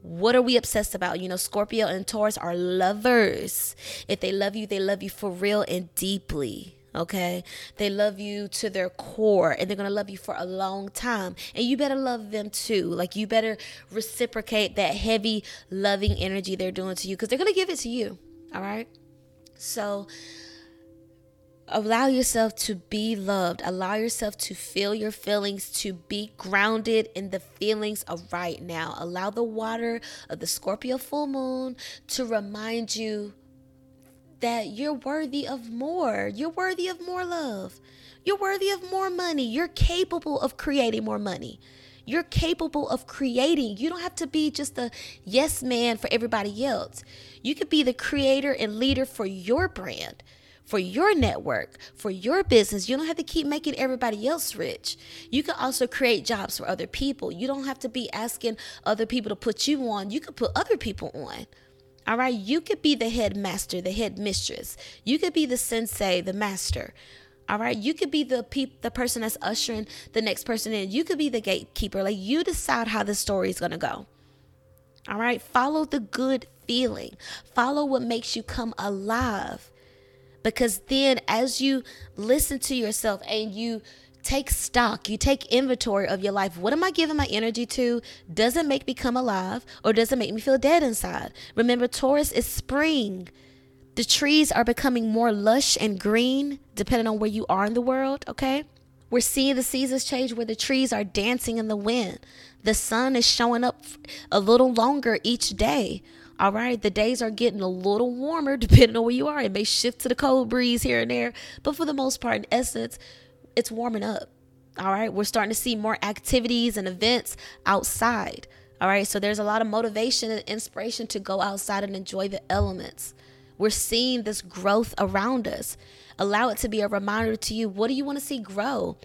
What are we obsessed about? You know, Scorpio and Taurus are lovers. If they love you, they love you for real and deeply. Okay. They love you to their core, and they're going to love you for a long time. And you better love them too. Like, you better reciprocate that heavy, loving energy they're doing to you, because they're going to give it to you. All right. So allow yourself to be loved. Allow yourself to feel your feelings, to be grounded in the feelings of right now. Allow the water of the Scorpio full moon to remind you that you're worthy of more. You're worthy of more love. You're worthy of more money. You're capable of creating more money. You're capable of creating. You don't have to be just a yes man for everybody else. You could be the creator and leader for your brand, for your network, for your business. You don't have to keep making everybody else rich. You can also create jobs for other people. You don't have to be asking other people to put you on. You could put other people on. All right. You could be the headmaster, the head mistress. You could be the sensei, the master. All right. You could be the pe- the person that's ushering the next person in. You could be the gatekeeper. Like, you decide how the story is going to go. All right. Follow the good feeling. Follow what makes you come alive. Because then as you listen to yourself and you take stock, you take inventory of your life, what am I giving my energy to? Does it make me come alive, or does it make me feel dead inside? Remember, Taurus is spring. The trees are becoming more lush and green depending on where you are in the world, okay? We're seeing the seasons change where the trees are dancing in the wind. The sun is showing up a little longer each day. All right, the days are getting a little warmer depending on where you are. It may shift to the cold breeze here and there, but for the most part, in essence, it's warming up. All right, we're starting to see more activities and events outside. All right, so there's a lot of motivation and inspiration to go outside and enjoy the elements. We're seeing this growth around us. Allow it to be a reminder to you. What do you want to see grow?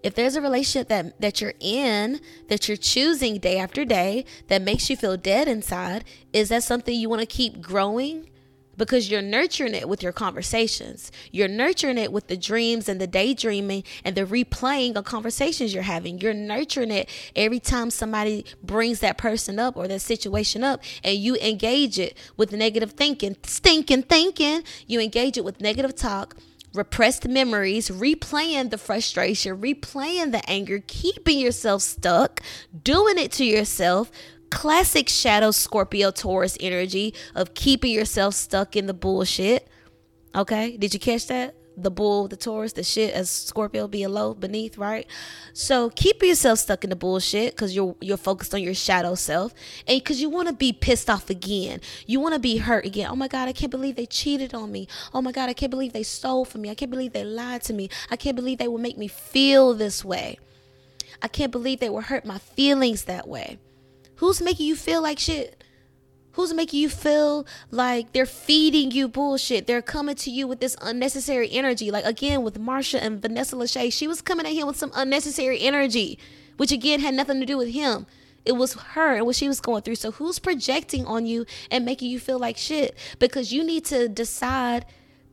If there's a relationship that, that you're in, that you're choosing day after day, that makes you feel dead inside, is that something you want to keep growing? Because you're nurturing it with your conversations. You're nurturing it with the dreams and the daydreaming and the replaying of conversations you're having. You're nurturing it every time somebody brings that person up or that situation up, and you engage it with negative thinking, stinking thinking. You engage it with negative talk, repressed memories, replaying the frustration, replaying the anger, keeping yourself stuck, doing it to yourself. Classic shadow Scorpio Taurus energy of keeping yourself stuck in the bullshit. Okay, did you catch that? The bull, the Taurus, the shit, as Scorpio being low beneath, right? So keep yourself stuck in the bullshit because you're you're focused on your shadow self, and because you want to be pissed off again, you want to be hurt again. Oh my God, I can't believe they cheated on me. Oh my God, I can't believe they stole from me. I can't believe they lied to me. I can't believe they would make me feel this way. I can't believe they would hurt my feelings that way. Who's making you feel like shit? Who's making you feel like they're feeding you bullshit? They're coming to you with this unnecessary energy. Like, again, with Marshall and Vanessa Lachey, she was coming at him with some unnecessary energy, which, again, had nothing to do with him. It was her and what she was going through. So who's projecting on you and making you feel like shit? Because you need to decide,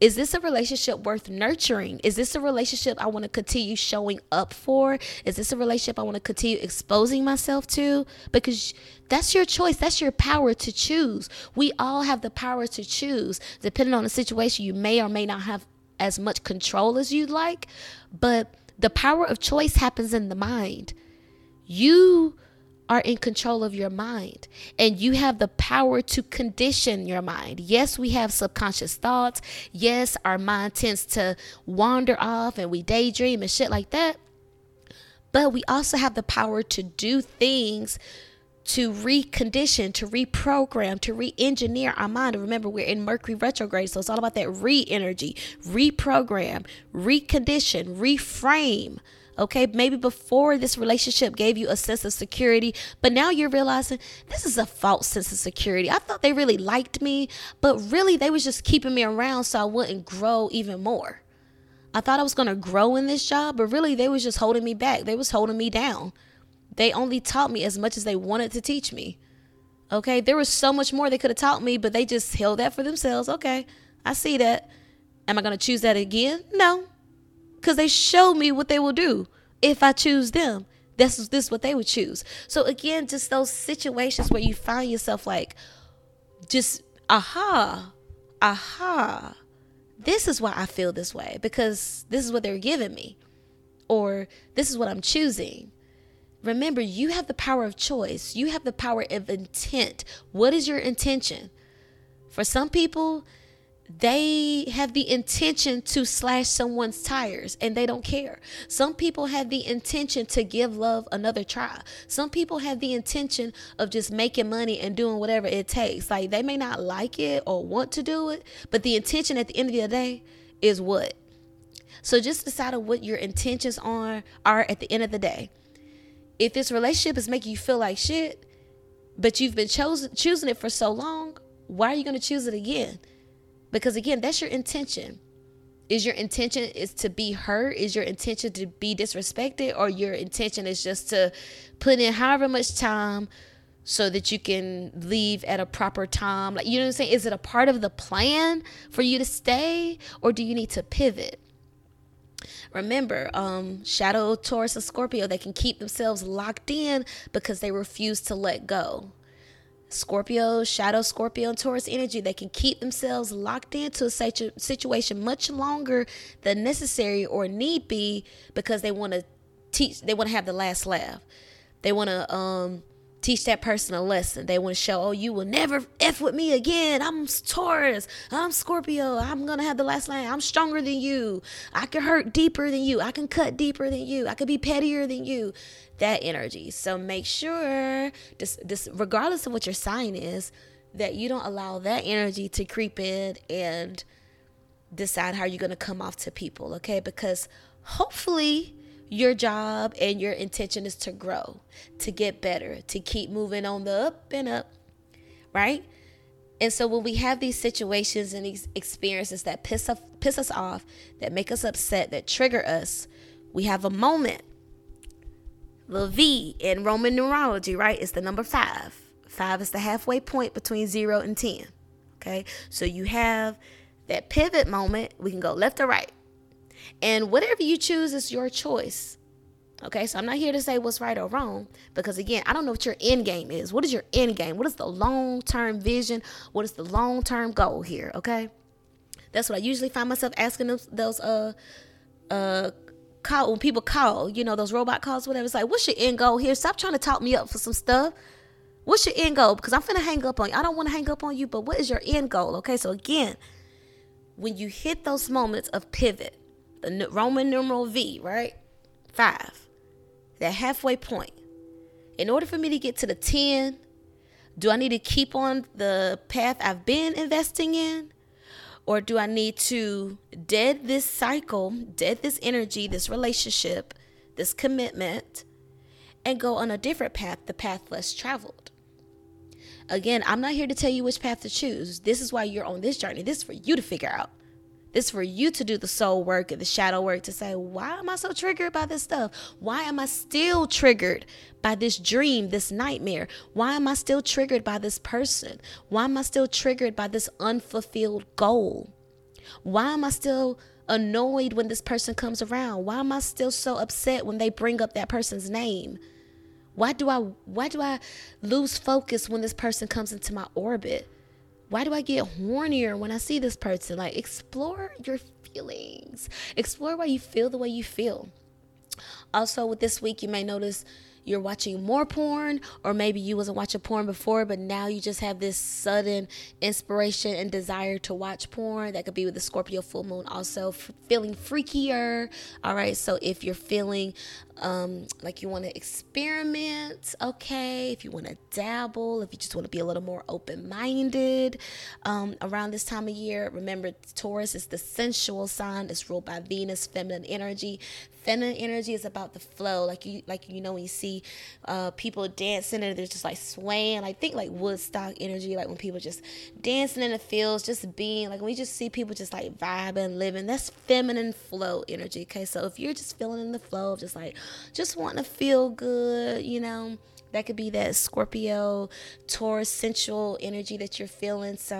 is this a relationship worth nurturing? Is this a relationship I want to continue showing up for? Is this a relationship I want to continue exposing myself to? Because that's your choice. That's your power to choose. We all have the power to choose. Depending on the situation, you may or may not have as much control as you'd like, but the power of choice happens in the mind. You are in control of your mind, and you have the power to condition your mind. Yes, we have subconscious thoughts. Yes, our mind tends to wander off and we daydream and shit like that. But we also have the power to do things to recondition, to reprogram, to re-engineer our mind. And remember, we're in Mercury retrograde, so it's all about that re-energy, reprogram, recondition, reframe. Okay, maybe before this relationship gave you a sense of security, but now you're realizing this is a false sense of security. I thought they really liked me, but really they was just keeping me around so I wouldn't grow even more. I thought I was going to grow in this job, but really they was just holding me back. They was holding me down. They only taught me as much as they wanted to teach me. Okay, there was so much more they could have taught me, but they just held that for themselves. Okay, I see that. Am I going to choose that again? No. Because they show me what they will do if I choose them. This is this what they would choose. So again, just those situations where you find yourself like, just aha, aha. This is why I feel this way, because this is what they're giving me, or this is what I'm choosing. Remember, you have the power of choice. You have the power of intent. What is your intention? For some people, they have the intention to slash someone's tires and they don't care. Some people have the intention to give love another try. Some people have the intention of just making money and doing whatever it takes. Like, they may not like it or want to do it, but the intention at the end of the day is what? So just decide what your intentions are, are at the end of the day. If this relationship is making you feel like shit, but you've been chosen, choosing it for so long, why are you going to choose it again? Because again, that's your intention. Is your intention is to be hurt? Is your intention to be disrespected? Or your intention is just to put in however much time so that you can leave at a proper time? Like, you know what I'm saying? Is it a part of the plan for you to stay, or do you need to pivot? Remember, um, shadow Taurus and Scorpio, they can keep themselves locked in because they refuse to let go. Scorpio, shadow Scorpio and Taurus energy, they can keep themselves locked into a situ- situation much longer than necessary or need be, because they want to teach, they want to have the last laugh. They want to um, teach that person a lesson. They want to show, oh, you will never F with me again. I'm Taurus. I'm Scorpio. I'm going to have the last laugh. I'm stronger than you. I can hurt deeper than you. I can cut deeper than you. I can be pettier than you. That energy. So make sure, this, this, regardless of what your sign is, that you don't allow that energy to creep in and decide how you're going to come off to people, okay? Because hopefully your job and your intention is to grow, to get better, to keep moving on the up and up, right? And so when we have these situations and these experiences that piss off, piss us off, that make us upset, that trigger us, we have a moment. Little V in Roman numerology, right? It's the number five. Five is the halfway point between zero and ten. Okay. So you have that pivot moment. We can go left or right. And whatever you choose is your choice. Okay. So I'm not here to say what's right or wrong, because again, I don't know what your end game is. What is your end game? What is the long-term vision? What is the long-term goal here? Okay. That's what I usually find myself asking them, those uh uh call when people call, you know, those robot calls, whatever. It's like, what's your end goal here? Stop trying to talk me up for some stuff. What's your end goal? Because I'm finna hang up on you. I don't want to hang up on you, but what is your end goal? Okay, so again, when you hit those moments of pivot, the Roman numeral V, right? Five, that halfway point. In order for me to get to the ten, do I need to keep on the path I've been investing in? Or do I need to dead this cycle, dead this energy, this relationship, this commitment, and go on a different path, the path less traveled? Again, I'm not here to tell you which path to choose. This is why you're on this journey. This is for you to figure out. This is for you to do the soul work and the shadow work to say, why am I so triggered by this stuff? Why am I still triggered by this dream, this nightmare? Why am I still triggered by this person? Why am I still triggered by this unfulfilled goal? Why am I still annoyed when this person comes around? Why am I still so upset when they bring up that person's name? Why do I why do I lose focus when this person comes into my orbit? Why do I get hornier when I see this person? Like, explore your feelings. Explore why you feel the way you feel. Also, with this week, you may notice you're watching more porn, or maybe you wasn't watching porn before, but now you just have this sudden inspiration and desire to watch porn. That could be with the Scorpio full moon. Also, f- feeling freakier. All right, so if you're feeling um, like you want to experiment, okay, if you want to dabble, if you just want to be a little more open-minded um, around this time of year, remember Taurus is the sensual sign. It's ruled by Venus, feminine energy. Feminine energy is about the flow, like you, like you know when you see Uh, people dancing and they're just like swaying. Like, think like Woodstock energy, like when people just dancing in the fields, just being like, when we just see people just like vibing, living. That's feminine flow energy. Okay, so if you're just feeling in the flow of just like just wanting to feel good, you know, that could be that Scorpio, Taurus sensual energy that you're feeling. So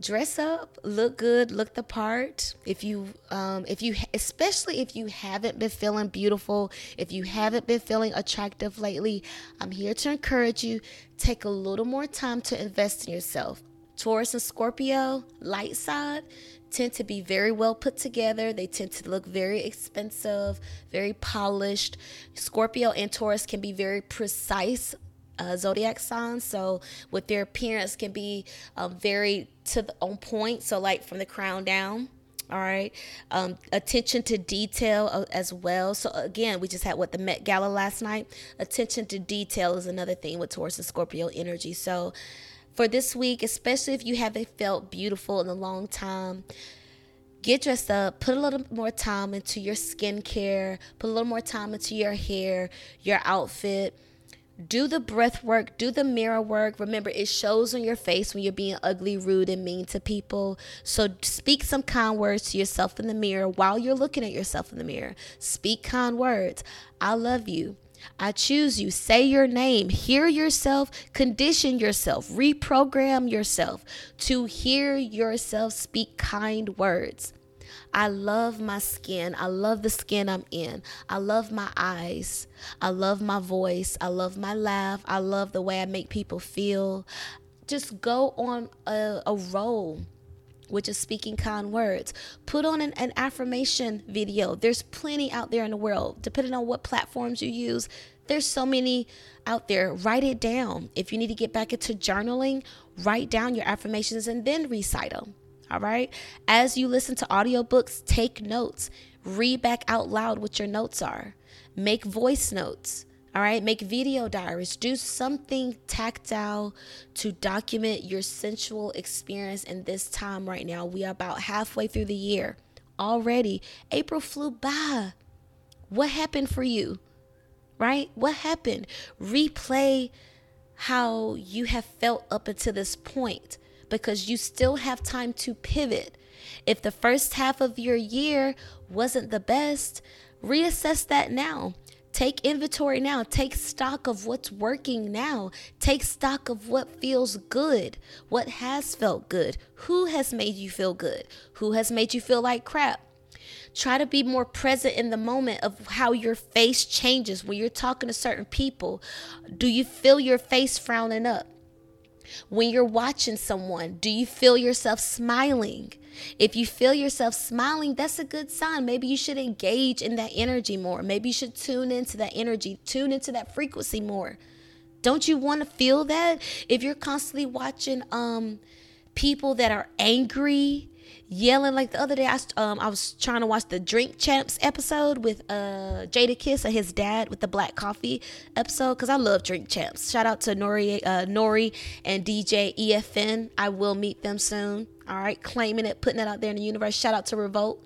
dress up, look good, look the part. If you, um, if you, especially if you haven't been feeling beautiful, if you haven't been feeling attractive lately, I'm here to encourage you. Take a little more time to invest in yourself. Taurus and Scorpio, light side, tend to be very well put together. They tend to look very expensive, very polished. Scorpio and Taurus can be very precise Uh, zodiac signs, so with their appearance can be uh, very to the on point, so like from the crown down. All right, um, attention to detail uh, as well. So again, we just had what the Met Gala last night. Attention to detail is another thing with Taurus and Scorpio energy. So for this week, especially if you haven't felt beautiful in a long time, get dressed up, put a little more time into your skincare, put a little more time into your hair, your outfit. Do the breath work, do the mirror work. Remember, it shows on your face when you're being ugly, rude, and mean to people. So speak some kind words to yourself in the mirror while you're looking at yourself in the mirror. Speak kind words. I love you. I choose you. Say your name. Hear yourself. Condition yourself. Reprogram yourself to hear yourself speak kind words. I love my skin. I love the skin I'm in. I love my eyes. I love my voice. I love my laugh. I love the way I make people feel. Just go on a, a roll, which is speaking kind words. Put on an, an affirmation video. There's plenty out there in the world, depending on what platforms you use. There's so many out there. Write it down. If you need to get back into journaling, write down your affirmations and then recite them. All right. As you listen to audiobooks, take notes. Read back out loud what your notes are. Make voice notes. All right. Make video diaries. Do something tactile to document your sensual experience in this time right now. We are about halfway through the year already. April flew by. What happened for you? Right? What happened? Replay how you have felt up until this point, because you still have time to pivot. If the first half of your year wasn't the best, reassess that now. Take inventory now. Take stock of what's working now. Take stock of what feels good, what has felt good, who has made you feel good, who has made you feel like crap. Try to be more present in the moment of how your face changes when you're talking to certain people. Do you feel your face frowning up? When you're watching someone, do you feel yourself smiling? If you feel yourself smiling, that's a good sign. Maybe you should engage in that energy more. Maybe you should tune into that energy, tune into that frequency more. Don't you want to feel that? If you're constantly watching um, people that are angry, yelling, like the other day, I, um, I was trying to watch the Drink Champs episode with uh, Jada Kiss and his dad with the black coffee episode, because I love Drink Champs. Shout out to Nori, uh, Nori and D J E F N. I will meet them soon. All right, claiming it, putting it out there in the universe. Shout out to Revolt.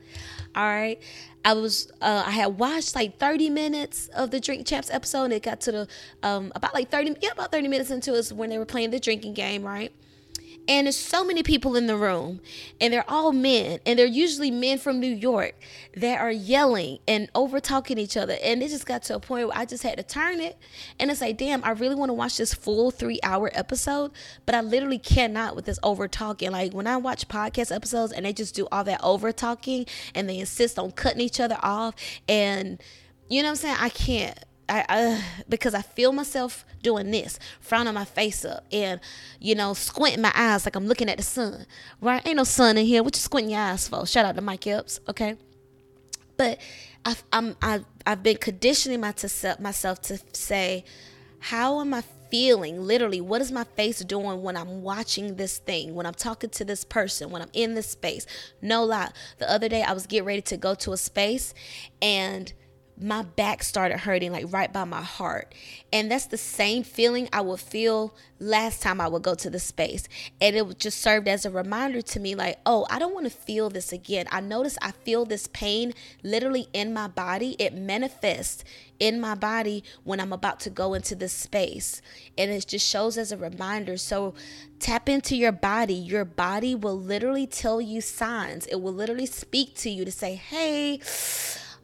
All right. I was, uh, I had watched like thirty minutes of the Drink Champs episode, and it got to the, um, about like thirty, yeah, about thirty minutes into it, when they were playing the drinking game, right? And there's so many people in the room, and they're all men, and they're usually men from New York that are yelling and over talking each other. And it just got to a point where I just had to turn it, and it's like, damn, I really want to watch this full three hour episode, but I literally cannot with this over talking. Like when I watch podcast episodes and they just do all that over talking and they insist on cutting each other off, and you know what I'm saying? I can't. I, uh, because I feel myself doing this, frowning my face up and, you know, squinting my eyes like I'm looking at the sun, right? Ain't no sun in here. What you squinting your eyes for? Shout out to Mike Epps, okay? But I've, I'm, I've, I've been conditioning my to, myself to say, how am I feeling? Literally, what is my face doing when I'm watching this thing, when I'm talking to this person, when I'm in this space? No lie. The other day I was getting ready to go to a space, and my back started hurting, like right by my heart. And that's the same feeling I would feel last time I would go to the space. And it just served as a reminder to me, like, oh, I don't want to feel this again. I notice I feel this pain literally in my body. It manifests in my body when I'm about to go into this space. And it just shows as a reminder. So tap into your body. Your body will literally tell you signs. It will literally speak to you to say, hey,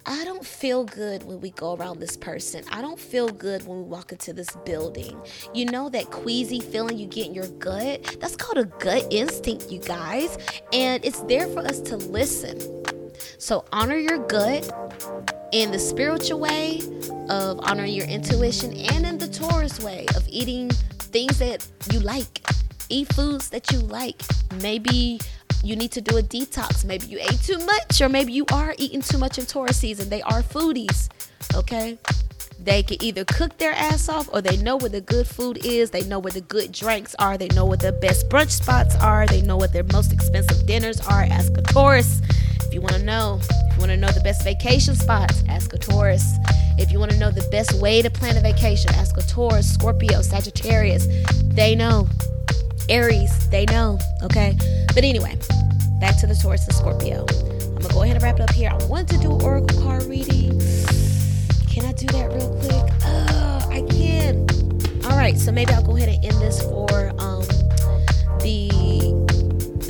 I don't feel good when we go around this person. I don't feel good when we walk into this building. You know that queasy feeling you get in your gut? That's called a gut instinct, you guys. And it's there for us to listen. So honor your gut in the spiritual way of honoring your intuition, and in the Taurus way of eating things that you like. Eat foods that you like. Maybe you need to do a detox. Maybe you ate too much, or maybe you are eating too much in Taurus season. They are foodies, okay? They can either cook their ass off, or they know where the good food is. They know where the good drinks are. They know where the best brunch spots are. They know what their most expensive dinners are. Ask a Taurus. If you want to know, if you want to know the best vacation spots, ask a Taurus. If you want to know the best way to plan a vacation, ask a Taurus, Scorpio, Sagittarius. They know. Aries, they know, okay? But anyway, back to the Taurus and Scorpio. I'm gonna go ahead and wrap it up here. I wanted to do an oracle card reading. Can I do that real quick? Oh, I can. All right, so maybe I'll go ahead and end this for um the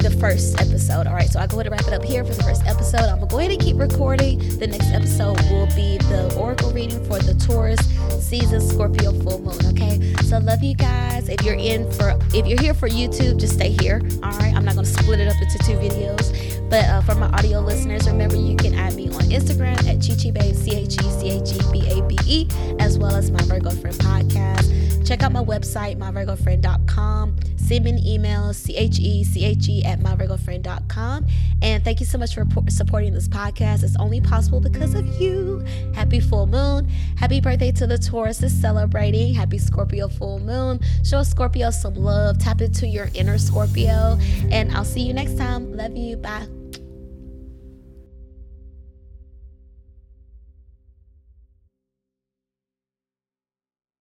the first episode. All right, so I'll go ahead and wrap it up here for the first episode. I'm gonna go ahead and keep recording. The next episode will be the oracle reading for the Taurus season, Scorpio full moon. Okay, so love you guys. If you're in for, if you're here for YouTube, just stay here. All right, I'm not gonna split it up into two videos. But uh, for my audio listeners, remember you can add me on Instagram at Chi Chi Babe, C H E C H E B A B E, as well as My Virgo Friend podcast. Check out my website, my virgo friend dot com. Send me an email, C H E C H E at my virgo friend dot com. And thank you so much for supporting this podcast. It's only possible because of you. Happy full moon. Happy birthday to the Taurus is celebrating. Happy Scorpio full moon. Show Scorpio some love. Tap into your inner Scorpio. And I'll see you next time. Love you. Bye.